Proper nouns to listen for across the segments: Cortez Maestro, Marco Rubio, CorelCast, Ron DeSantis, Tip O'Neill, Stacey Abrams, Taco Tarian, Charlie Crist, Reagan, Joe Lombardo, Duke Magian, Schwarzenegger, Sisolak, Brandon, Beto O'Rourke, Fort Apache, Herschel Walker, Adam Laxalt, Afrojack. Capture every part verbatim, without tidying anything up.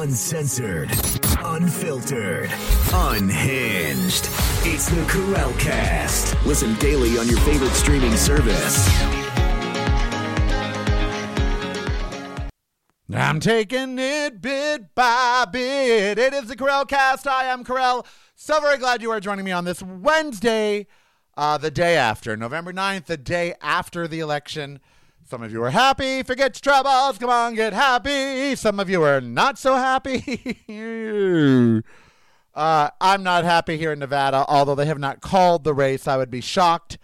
Uncensored, unfiltered, unhinged. It's the CorelCast. Listen daily on your favorite streaming service. I'm taking it bit by bit. It is the CorelCast. I am Corel. So very glad you are joining me on this Wednesday, uh, the day after, November ninth, the day after the election. Some of you are happy. Forget your troubles. Come on, get happy. Some of you are not so happy. uh, I'm not happy here in Nevada, although they have not called the race. I would be shocked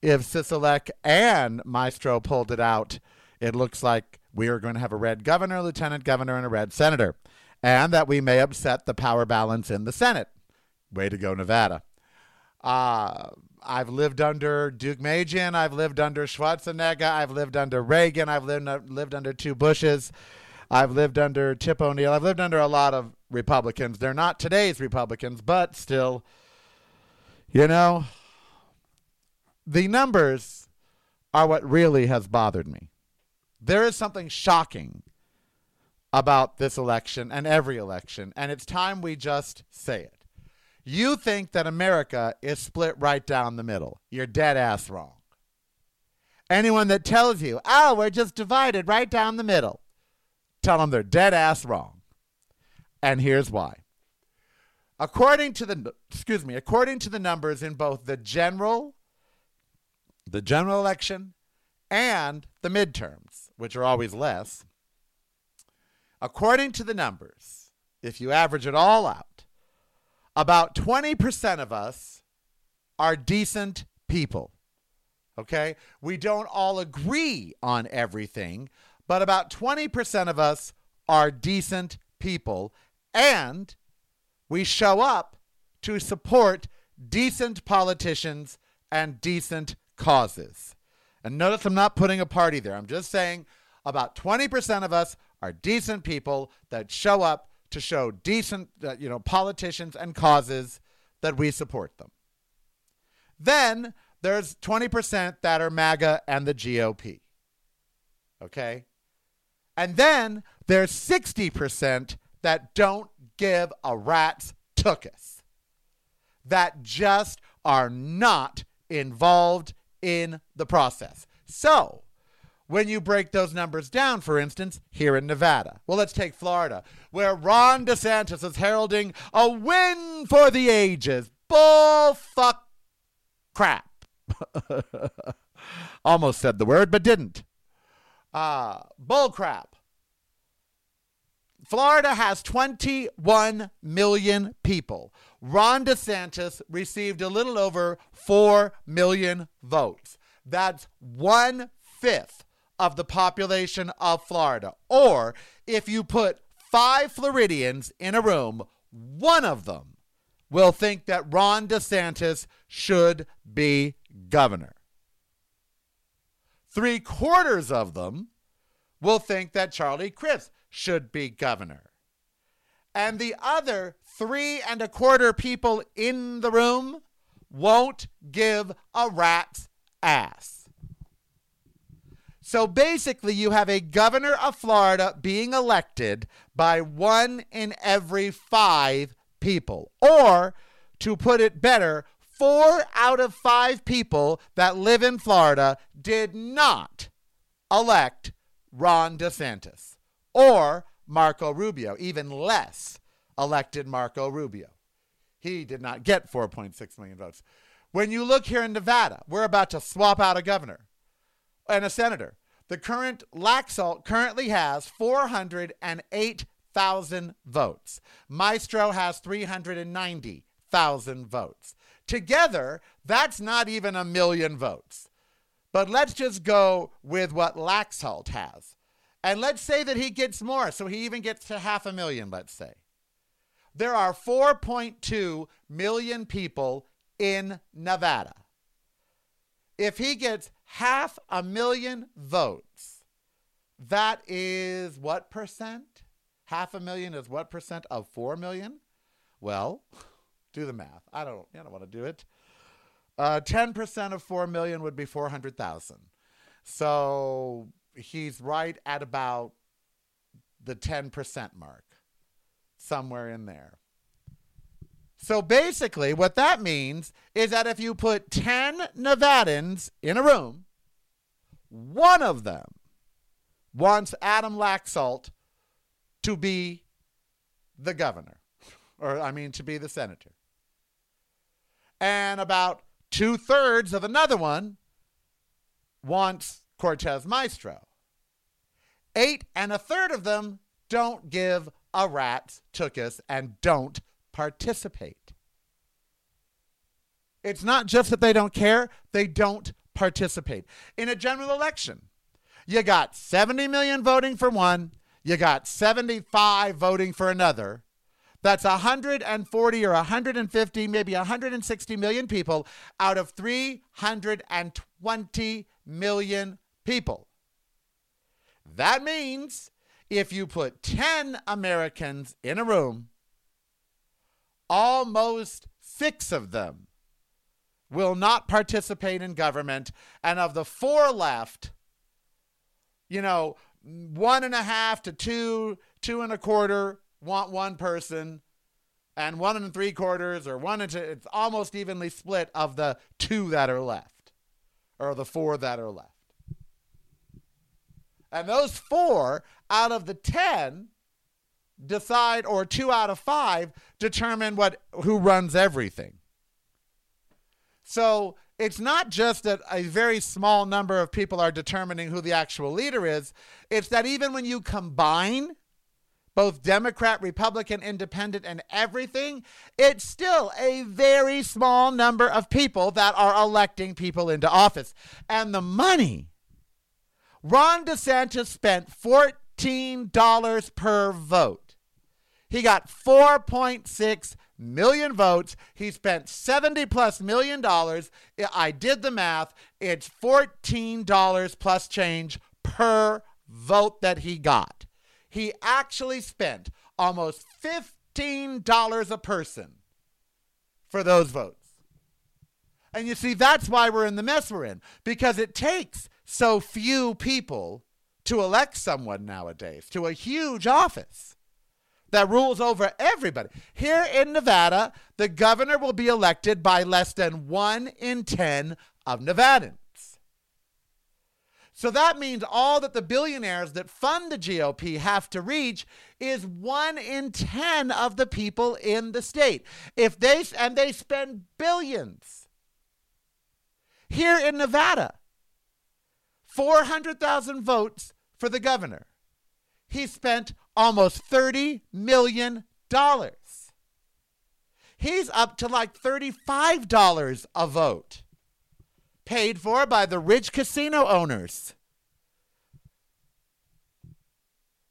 if Sisolak and Maestro pulled it out. It looks like we are going to have a red governor, lieutenant governor, and a red senator, and that we may upset the power balance in the Senate. Way to go, Nevada. Uh I've lived under Duke Magian. I've lived under Schwarzenegger. I've lived under Reagan. I've lived, uh, lived under two Bushes. I've lived under Tip O'Neill. I've lived under a lot of Republicans. They're not today's Republicans, but still, you know, the numbers are what really has bothered me. There is something shocking about this election and every election, and it's time we just say it. You think that America is split right down the middle. You're dead ass wrong. Anyone that tells you, oh, we're just divided right down the middle, tell them they're dead ass wrong. And here's why. According to the, excuse me, according to the numbers in both the general, the general election and the midterms, which are always less, according to the numbers, if you average it all out, about twenty percent of us are decent people, okay? We don't all agree on everything, but about twenty percent of us are decent people, and we show up to support decent politicians and decent causes. And notice I'm not putting a party there. I'm just saying about twenty percent of us are decent people that show up to show decent, uh, you know, politicians and causes that we support them. Then there's twenty percent that are MAGA and the G O P. Okay? And then there's sixty percent that don't give a rat's tuchus, that just are not involved in the process. So, when you break those numbers down, for instance, here in Nevada. Well, let's take Florida, where Ron DeSantis is heralding a win for the ages. Bull fuck crap. Almost said the word, but didn't. Uh, bull crap. Florida has twenty-one million people. Ron DeSantis received a little over four million votes. That's one-fifth of the population of Florida. Or if you put five Floridians in a room, one of them will think that Ron DeSantis should be governor. Three quarters of them will think that Charlie Crist should be governor. And the other three and a quarter people in the room won't give a rat's ass. So basically, you have a governor of Florida being elected by one in every five people. Or, to put it better, four out of five people that live in Florida did not elect Ron DeSantis or Marco Rubio. Even less elected Marco Rubio. He did not get four point six million votes. When you look here in Nevada, we're about to swap out a governor and a senator. The current Laxalt currently has four hundred eight thousand votes. Maestro has three hundred ninety thousand votes. Together, that's not even a million votes. But let's just go with what Laxalt has. And let's say that he gets more, so he even gets to half a million, let's say. There are four point two million people in Nevada. If he gets half a million votes, that is what percent? Half a million is what percent of four million? Well, do the math. I don't, I don't want to do it. Uh, ten percent of four million would be four hundred thousand. So he's right at about the ten percent mark. somewhere in there. So basically what that means is that if you put ten Nevadans in a room, one of them wants Adam Laxalt to be the governor, or I mean to be the senator. And about two-thirds of another one wants Cortez Maestro. Eight and a third of them don't give a rat's tuchus and don't participate. It's not just that they don't care, they don't participate. In a general election, you got seventy million voting for one, you got seventy-five voting for another. That's one hundred forty or one hundred fifty, maybe one hundred sixty million people out of three hundred twenty million people. That means if you put ten Americans in a room, almost six of them will not participate in government. And of the four left, you know, one and a half to two, two and a quarter want one person, and one and three quarters or one and two, it's almost evenly split of the two that are left or the four that are left. And those four out of the ten decide, or two out of five determine what who runs everything. So it's not just that a very small number of people are determining who the actual leader is. It's that even when you combine both Democrat, Republican, Independent, and everything, it's still a very small number of people that are electing people into office. And the money, Ron DeSantis spent fourteen dollars per vote. He got four point six million votes. He spent seventy plus million dollars. I did the math. It's fourteen dollars plus change per vote that he got. He actually spent almost fifteen dollars a person for those votes. And you see, that's why we're in the mess we're in, because it takes so few people to elect someone nowadays to a huge office that rules over everybody. Here in Nevada, the governor will be elected by less than one in ten of Nevadans. So that means all that the billionaires that fund the G O P have to reach is one in ten of the people in the state. If they and they spend billions. Here in Nevada, four hundred thousand votes for the governor. He spent almost thirty million dollars. He's up to like thirty-five dollars a vote, paid for by the rich casino owners.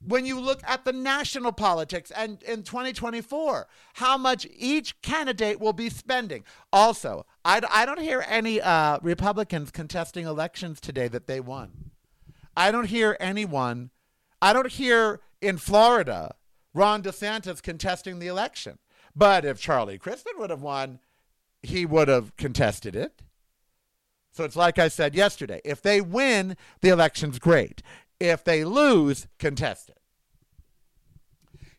When you look at the national politics and in twenty twenty-four, how much each candidate will be spending. Also, I, I don't hear any uh, Republicans contesting elections today that they won. I don't hear anyone. I don't hear in Florida, Ron DeSantis contesting the election. But if Charlie Crist would have won, he would have contested it. So it's like I said yesterday, if they win, the election's great. If they lose, contest it.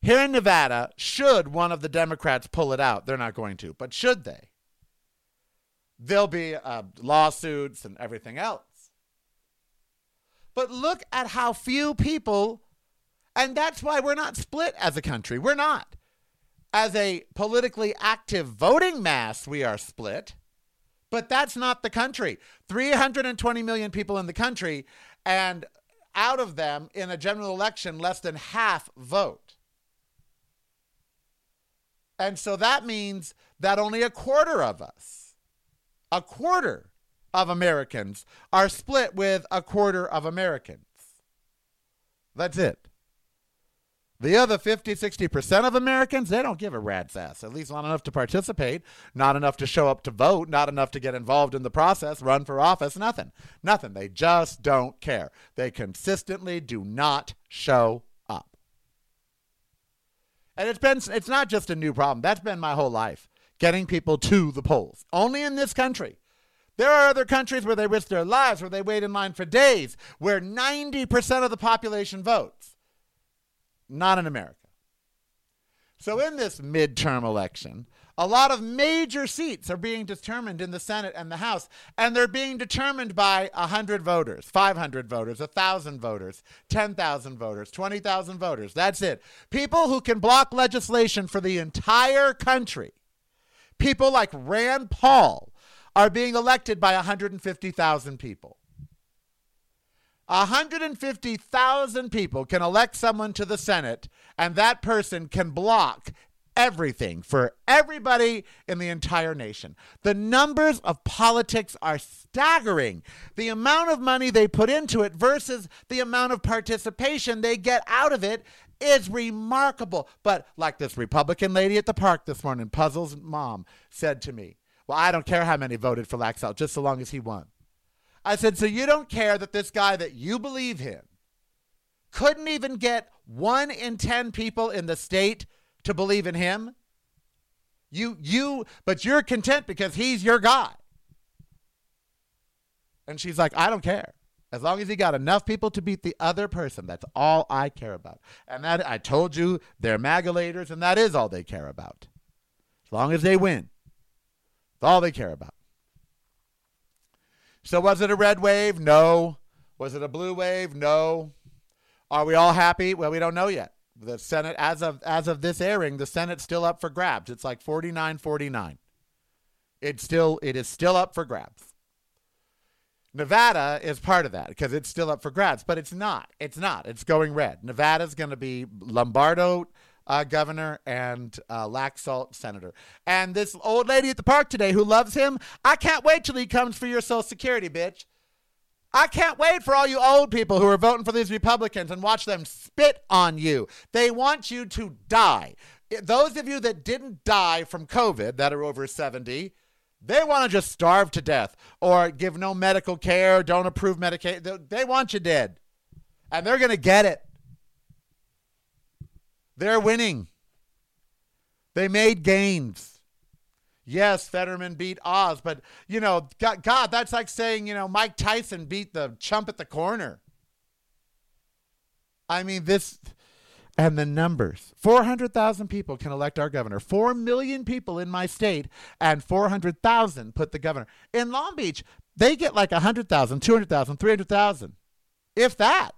Here in Nevada, should one of the Democrats pull it out, they're not going to, but should they? There'll be uh, lawsuits and everything else. But look at how few people, and that's why we're not split as a country. We're not. As a politically active voting mass, we are split. But that's not the country. three hundred twenty million people in the country, and out of them, in a general election, less than half vote. And so that means that only a quarter of us, a quarter of Americans, are split with a quarter of Americans. That's it. The other fifty, sixty percent of Americans, they don't give a rat's ass, at least not enough to participate, not enough to show up to vote, not enough to get involved in the process, run for office, nothing. Nothing. They just don't care. They consistently do not show up. And it's been, it's not just a new problem. That's been my whole life, getting people to the polls. Only in this country. There are other countries where they risk their lives, where they wait in line for days, where ninety percent of the population votes. Not in America. So in this midterm election, a lot of major seats are being determined in the Senate and the House, and they're being determined by one hundred voters, five hundred voters, one thousand voters, ten thousand voters, twenty thousand voters. That's it. People who can block legislation for the entire country, people like Rand Paul, are being elected by one hundred fifty thousand people. one hundred fifty thousand people can elect someone to the Senate, and that person can block everything for everybody in the entire nation. The numbers of politics are staggering. The amount of money they put into it versus the amount of participation they get out of it is remarkable. But like this Republican lady at the park this morning, Puzzle's mom, said to me, well, I don't care how many voted for Laxalt, just so long as he won. I said, so you don't care that this guy that you believe in couldn't even get one in ten people in the state to believe in him? You, you, but you're content because he's your guy. And she's like, I don't care. As long as he got enough people to beat the other person, that's all I care about. And that, I told you, they're magulators, and that is all they care about. As long as they win, that's all they care about. So was it a red wave? No. Was it a blue wave? No. Are we all happy? Well, we don't know yet. The Senate, as of as of this airing, the Senate's still up for grabs. It's like forty-nine forty-nine. It's still, it is still up for grabs. Nevada is part of that because it's still up for grabs, but it's not. It's not. It's going red. Nevada's going to be Lombardo uh, governor and uh, Laxalt senator. And this old lady at the park today who loves him, I can't wait till he comes for your Social Security, bitch. I can't wait for all you old people who are voting for these Republicans and watch them spit on you. They want you to die. Those of you that didn't die from COVID, that are over seventy, they want to just starve to death or give no medical care, don't approve Medicaid. They want you dead. And they're going to get it. They're winning. They made gains. Yes, Fetterman beat Oz, but, you know, God, God, that's like saying, you know, Mike Tyson beat the chump at the corner. I mean, this, and the numbers. four hundred thousand people can elect our governor. Four million people in my state, and four hundred thousand put the governor. In Long Beach, they get like one hundred thousand, two hundred thousand, three hundred thousand, if that.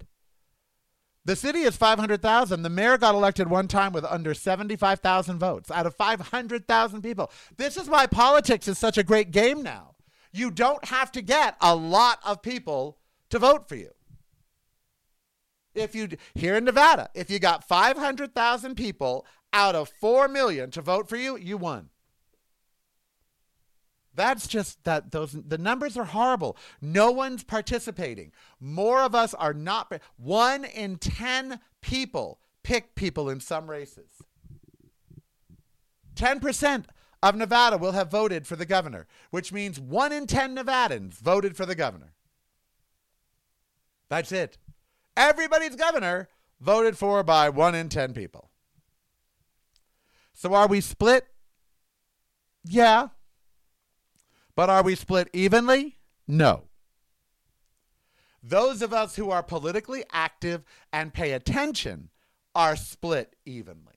The city is five hundred thousand. The mayor got elected one time with under seventy-five thousand votes out of five hundred thousand people. This is why politics is such a great game now. You don't have to get a lot of people to vote for you. If you, here in Nevada, if you got five hundred thousand people out of four million to vote for you, you won. That's just that those the numbers are horrible. No one's participating. More of us are not. One in ten people pick people in some races. ten percent of Nevada will have voted for the governor, which means one in ten Nevadans voted for the governor. That's it. Everybody's governor voted for by one in ten people. So are we split? Yeah. But are we split evenly? No. Those of us who are politically active and pay attention are split evenly.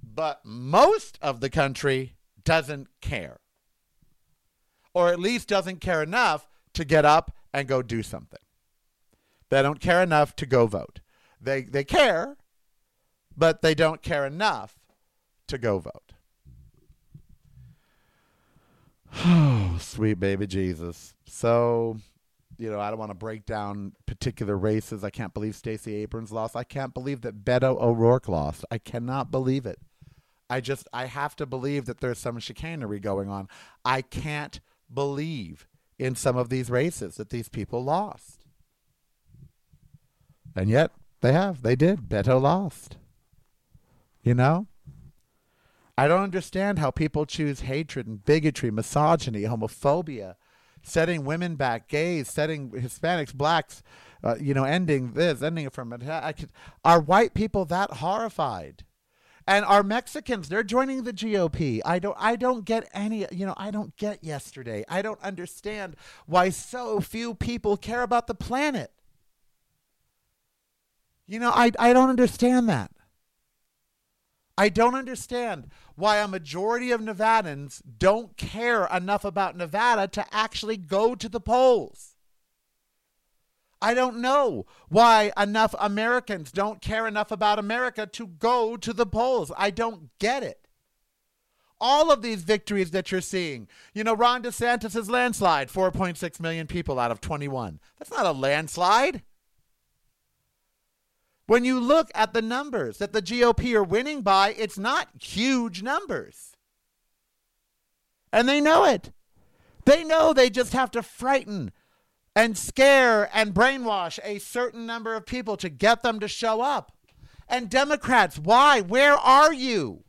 But most of the country doesn't care. Or at least doesn't care enough to get up and go do something. They don't care enough to go vote. They they care, but they don't care enough to go vote. Oh, sweet baby Jesus. So, you know, I don't want to break down particular races. I can't believe Stacey Abrams lost. I can't believe that Beto O'Rourke lost. I cannot believe it. I just, I have to believe that there's some chicanery going on. I can't believe in some of these races that these people lost. And yet, they have. They did. Beto lost. You know? I don't understand how people choose hatred and bigotry, misogyny, homophobia, setting women back, gays, setting Hispanics, blacks, uh, you know, ending this, ending it from it. I could, are white people that horrified? And are Mexicans, they're joining the G O P. I don't, I don't get any, you know, I don't get yesterday. I don't understand why so few people care about the planet. You know, I, I don't understand that. I don't understand why a majority of Nevadans don't care enough about Nevada to actually go to the polls. I don't know why enough Americans don't care enough about America to go to the polls. I don't get it. All of these victories that you're seeing, you know, Ron DeSantis' landslide, four point six million people out of twenty-one. That's not a landslide. When you look at the numbers that the G O P are winning by, it's not huge numbers. And they know it. They know they just have to frighten and scare and brainwash a certain number of people to get them to show up. And Democrats, why? Where are you?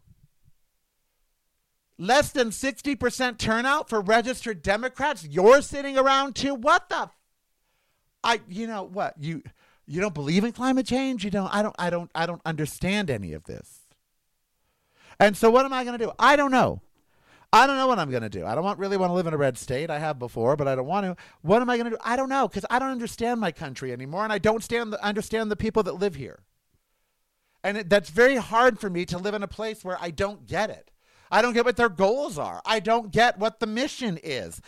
Less than sixty percent turnout for registered Democrats? You're sitting around too? What the? F- I, you know what? You... You don't believe in climate change? You don't I don't I don't I don't understand any of this. And so what am I going to do? I don't know. I don't know what I'm going to do. I don't want, really want to live in a red state. I have before, but I don't want to. What am I going to do? I don't know, because I don't understand my country anymore, and I don't stand the, understand the people that live here. And it, that's very hard for me to live in a place where I don't get it. I don't get what their goals are. I don't get what the mission is.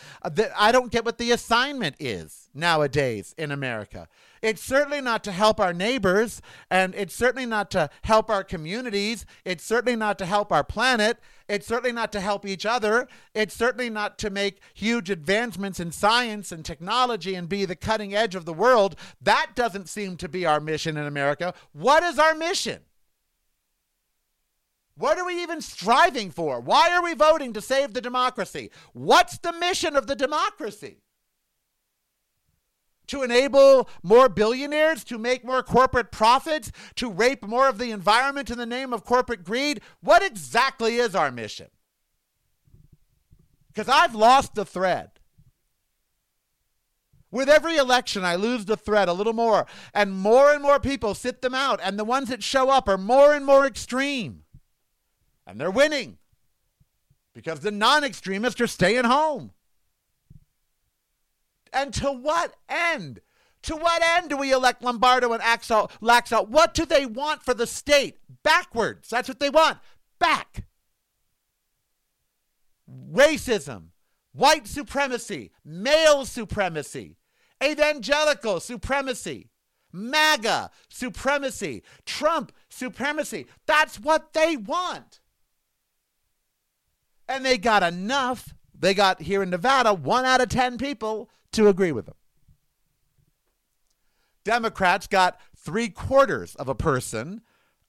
I don't get what the assignment is nowadays in America. It's certainly not to help our neighbors, and it's certainly not to help our communities. It's certainly not to help our planet. It's certainly not to help each other. It's certainly not to make huge advancements in science and technology and be the cutting edge of the world. That doesn't seem to be our mission in America. What is our mission? What are we even striving for? Why are we voting to save the democracy? What's the mission of the democracy? To enable more billionaires, to make more corporate profits, to rape more of the environment in the name of corporate greed? What exactly is our mission? Because I've lost the thread. With every election, I lose the thread a little more, and more and more people sit them out, and the ones that show up are more and more extreme. And they're winning because the non-extremists are staying home. And to what end? To what end do we elect Lombardo and Laxalt? What do they want for the state? Backwards. That's what they want. Back. Racism, white supremacy, male supremacy, evangelical supremacy, MAGA supremacy, Trump supremacy. That's what they want. And they got enough, they got here in Nevada, one out of ten people to agree with them. Democrats got three quarters of a person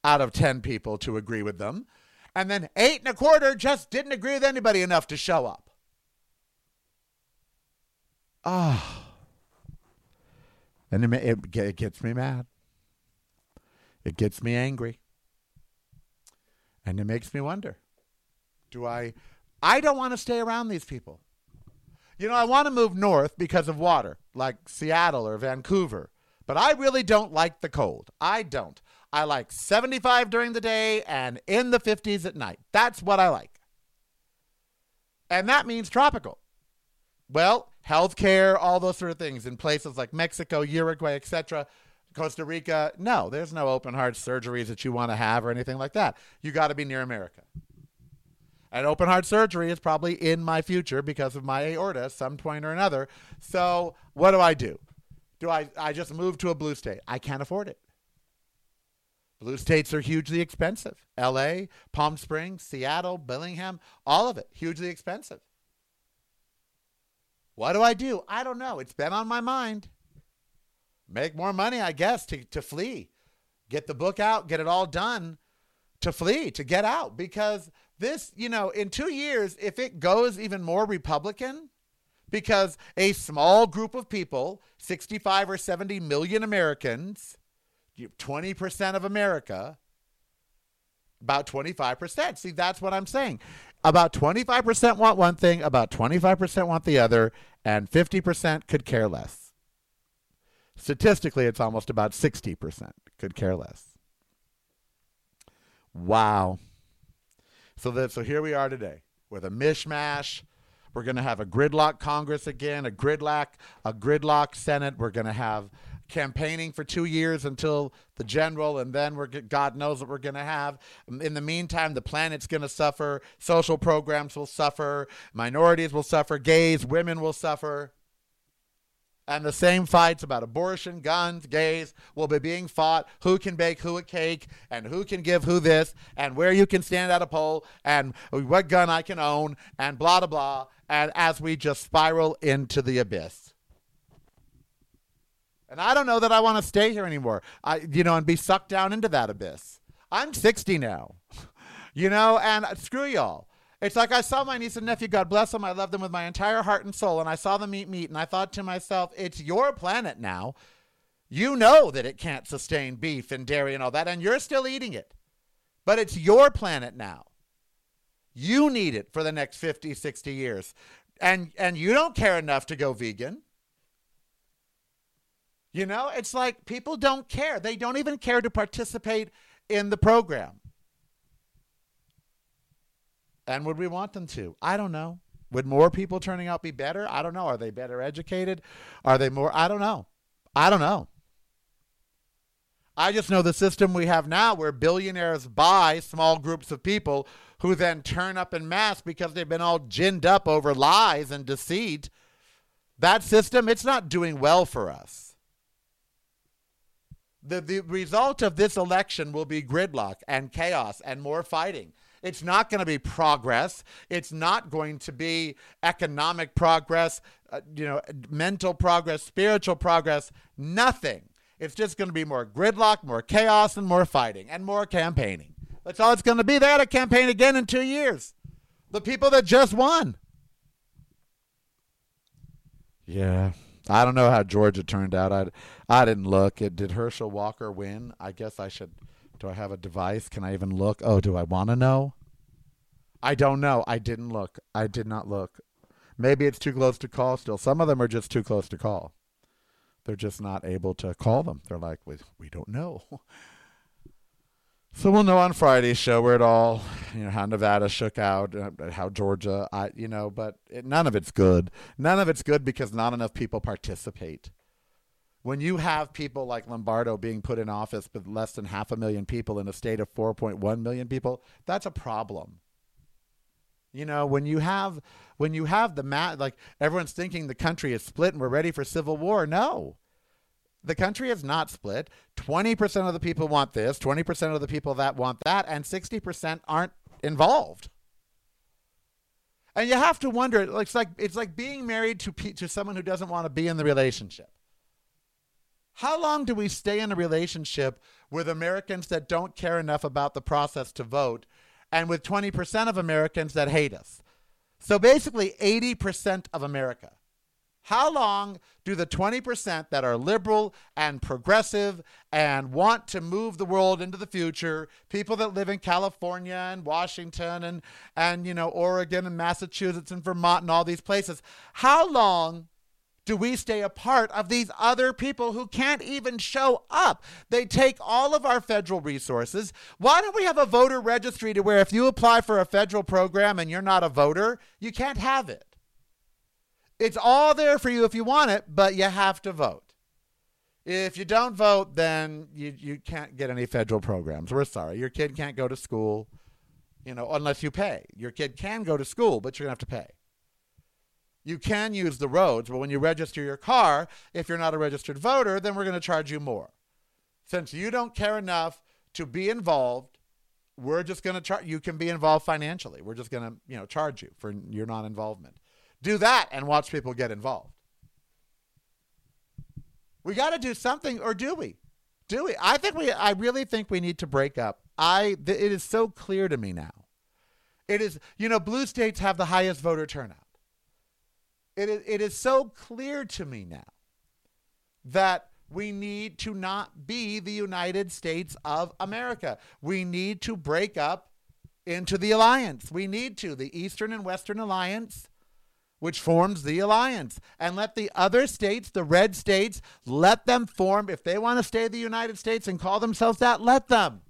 out of ten people to agree with them. And then eight and a quarter just didn't agree with anybody enough to show up. Ah. Oh. And it, it, it gets me mad. It gets me angry. And it makes me wonder, do I, I don't want to stay around these people. You know, I want to move north because of water, like Seattle or Vancouver. But I really don't like the cold. I don't. I like seventy-five during the day and in the fifties at night. That's what I like. And that means tropical. Well, healthcare, all those sort of things in places like Mexico, Uruguay, et cetera, Costa Rica. No, there's no open heart surgeries that you want to have or anything like that. You got to be near America. And open heart surgery is probably in my future because of my aorta at some point or another. So what do I do? Do I, I just move to a blue state? I can't afford it. Blue states are hugely expensive. L A, Palm Springs, Seattle, Bellingham, all of it, hugely expensive. What do I do? I don't know. It's been on my mind. Make more money, I guess, to, to flee. Get the book out, get it all done, to flee, to get out. Because this, you know, in two years, if it goes even more Republican, because a small group of people, sixty-five or seventy million Americans, twenty percent of America, about twenty-five percent. See, that's what I'm saying. About twenty-five percent want one thing, about twenty-five percent want the other, and fifty percent could care less. Statistically, it's almost about sixty percent could care less. Wow. So that, so here we are today with a mishmash. We're going to have a gridlock Congress again, a gridlock, a gridlock Senate. We're going to have campaigning for two years until the general, and then we're God knows what we're going to have. In the meantime, the planet's going to suffer. Social programs will suffer. Minorities will suffer. Gays, women will suffer. And the same fights about abortion, guns, gays will be being fought. Who can bake who a cake, and who can give who this, and where you can stand at a pole, and what gun I can own, and blah, blah, blah, and as we just spiral into the abyss. And I don't know that I want to stay here anymore, I, you know, and be sucked down into that abyss. I'm sixty now, you know, and screw y'all. It's like I saw my niece and nephew, God bless them. I love them with my entire heart and soul. And I saw them eat meat. And I thought to myself, it's your planet now. You know that it can't sustain beef and dairy and all that. And you're still eating it. But it's your planet now. You need it for the next fifty, sixty years. And and you don't care enough to go vegan. You know, it's like people don't care. They don't even care to participate in the program. And would we want them to? I don't know. Would more people turning out be better? I don't know. Are they better educated? Are they more? I don't know. I don't know. I just know the system we have now where billionaires buy small groups of people who then turn up in mass because they've been all ginned up over lies and deceit. That system, it's not doing well for us. The, the result of this election will be gridlock and chaos and more fighting. It's not going to be progress. It's not going to be economic progress, uh, you know, mental progress, spiritual progress, nothing. It's just going to be more gridlock, more chaos, and more fighting, and more campaigning. That's all it's going to be. They had a campaign again in two years. The people that just won. Yeah. I don't know how Georgia turned out. I, I didn't look. It, did Herschel Walker win? I guess I should... Do I have a device? Can I even look? Oh, do I want to know? I don't know. I didn't look. I did not look. Maybe it's too close to call still. Some of them are just too close to call. They're just not able to call them. They're like, we, we don't know. So we'll know on Friday's show where it all, you know, how Nevada shook out, how Georgia, I, you know, but it, none of it's good. None of it's good because not enough people participate. When you have people like Lombardo being put in office with less than half a million people in a state of four point one million people, that's a problem. You know, when you have when you have the mat, like everyone's thinking the country is split and we're ready for civil war. No, the country is not split. twenty percent of the people want this, twenty percent of the people that want that, and sixty percent aren't involved. And you have to wonder, it's like it's like being married to to someone who doesn't want to be in the relationship. How long do we stay in a relationship with Americans that don't care enough about the process to vote and with twenty percent of Americans that hate us? So basically eighty percent of America. How long do the twenty percent that are liberal and progressive and want to move the world into the future, people that live in California and Washington and, and you know, Oregon and Massachusetts and Vermont and all these places, how long do we stay a part of these other people who can't even show up? They take all of our federal resources. Why don't we have a voter registry to where if you apply for a federal program and you're not a voter, you can't have it? It's all there for you if you want it, but you have to vote. If you don't vote, then you, you can't get any federal programs. We're sorry. Your kid can't go to school, you know, unless you pay. Your kid can go to school, but you're going to have to pay. You can use the roads, but when you register your car, if you're not a registered voter, then we're going to charge you more. Since you don't care enough to be involved, we're just going to charge. You can be involved financially. We're just going to, you know, charge you for your non-involvement. Do that and watch people get involved. We got to do something, or do we? Do we? I think we. I really think we need to break up. I. Th- it is so clear to me now. It is. You know, blue states have the highest voter turnout. It is, it is so clear to me now that we need to not be the United States of America. We need to break up into the alliance. We need to, the Eastern and Western Alliance, which forms the alliance, and let the other states, the red states, let them form. If they want to stay the United States and call themselves that, let them.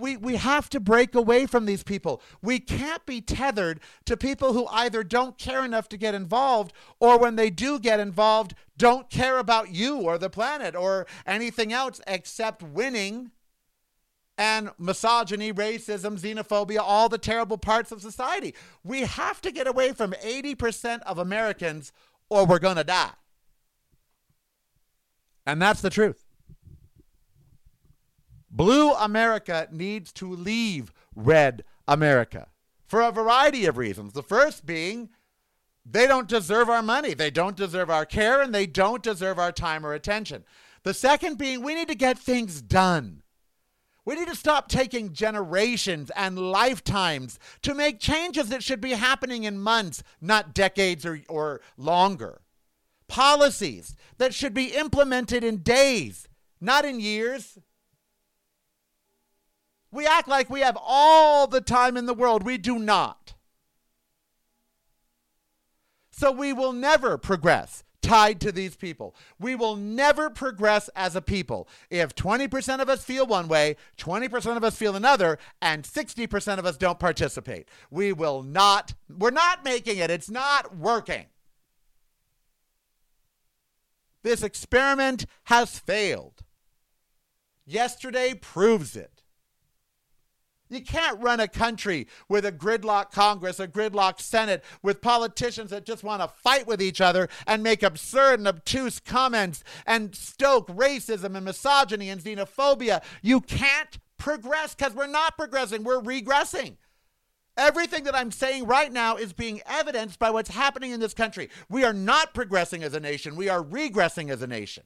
we, we have to break away from these people. We can't be tethered to people who either don't care enough to get involved, or when they do get involved, don't care about you or the planet or anything else except winning and misogyny, racism, xenophobia, all the terrible parts of society. We have to get away from eighty percent of Americans or we're going to die. And that's the truth. Blue America needs to leave red America for a variety of reasons. The first being they don't deserve our money, they don't deserve our care, and they don't deserve our time or attention. The second being we need to get things done. We need to stop taking generations and lifetimes to make changes that should be happening in months, not decades or, or longer. Policies that should be implemented in days, not in years. We act like we have all the time in the world. We do not. So we will never progress. Tied to these people. We will never progress as a people. If twenty percent of us feel one way, twenty percent of us feel another, and sixty percent of us don't participate. We will not, we're not making it. It's not working. This experiment has failed. Yesterday proves it. You can't run a country with a gridlock Congress, a gridlock Senate, with politicians that just want to fight with each other and make absurd and obtuse comments and stoke racism and misogyny and xenophobia. You can't progress because we're not progressing. We're regressing. Everything that I'm saying right now is being evidenced by what's happening in this country. We are not progressing as a nation. We are regressing as a nation.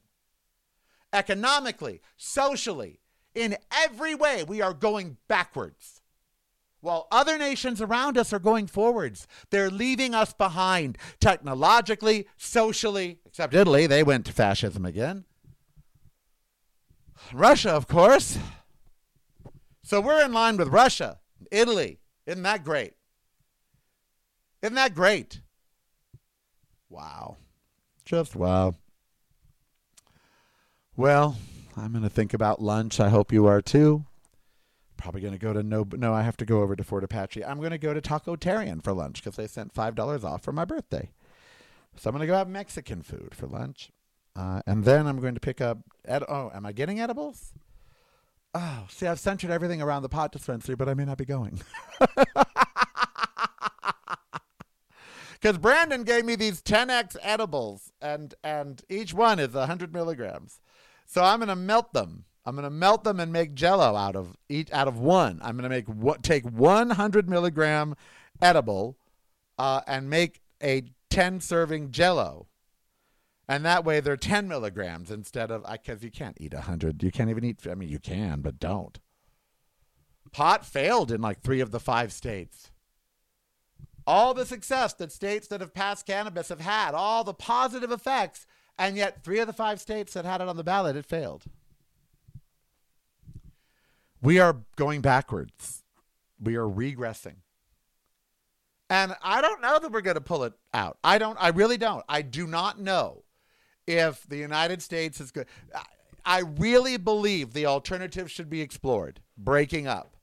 Economically, socially, in every way, we are going backwards, while other nations around us are going forwards. They're leaving us behind technologically, socially, except Italy. They went to fascism again. Russia, of course. So we're in line with Russia, Italy. Isn't that great? Isn't that great? Wow. Just wow. Well, I'm going to think about lunch. I hope you are too. Probably going to go to no, no, I have to go over to Fort Apache. I'm going to go to Taco Tarian for lunch because they sent five dollars off for my birthday. So I'm going to go have Mexican food for lunch. Uh, and then I'm going to pick up, ed- oh, am I getting edibles? Oh, see, I've centered everything around the pot dispensary, but I may not be going. Because Brandon gave me these ten X edibles, and, and each one is one hundred milligrams. So I'm going to melt them. I'm going to melt them and make Jell-O out of each, out of one. I'm going to make what take one hundred milligram edible uh, and make a ten serving Jell-O. And that way they're ten milligrams instead of, because you can't eat one hundred. You can't even eat, I mean, you can, but don't. Pot failed in like three of the five states. All the success that states that have passed cannabis have had, all the positive effects, and yet three of the five states that had it on the ballot, it failed. We are going backwards. We are regressing. And I don't know that we're going to pull it out. I don't. I really don't. I do not know if the United States is good. I really believe the alternative should be explored, breaking up.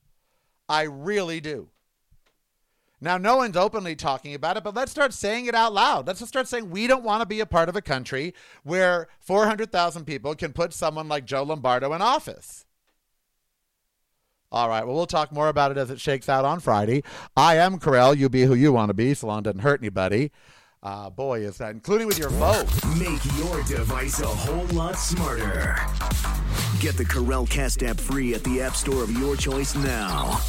I really do. Now, no one's openly talking about it, but let's start saying it out loud. Let's just start saying we don't want to be a part of a country where four hundred thousand people can put someone like Joe Lombardo in office. All right, well, we'll talk more about it as it shakes out on Friday. I am Corel. You be who you want to be. Salon doesn't hurt anybody. Uh, boy, is that, including with your vote. Make your device a whole lot smarter. Get the CorelCast app free at the App Store of your choice now.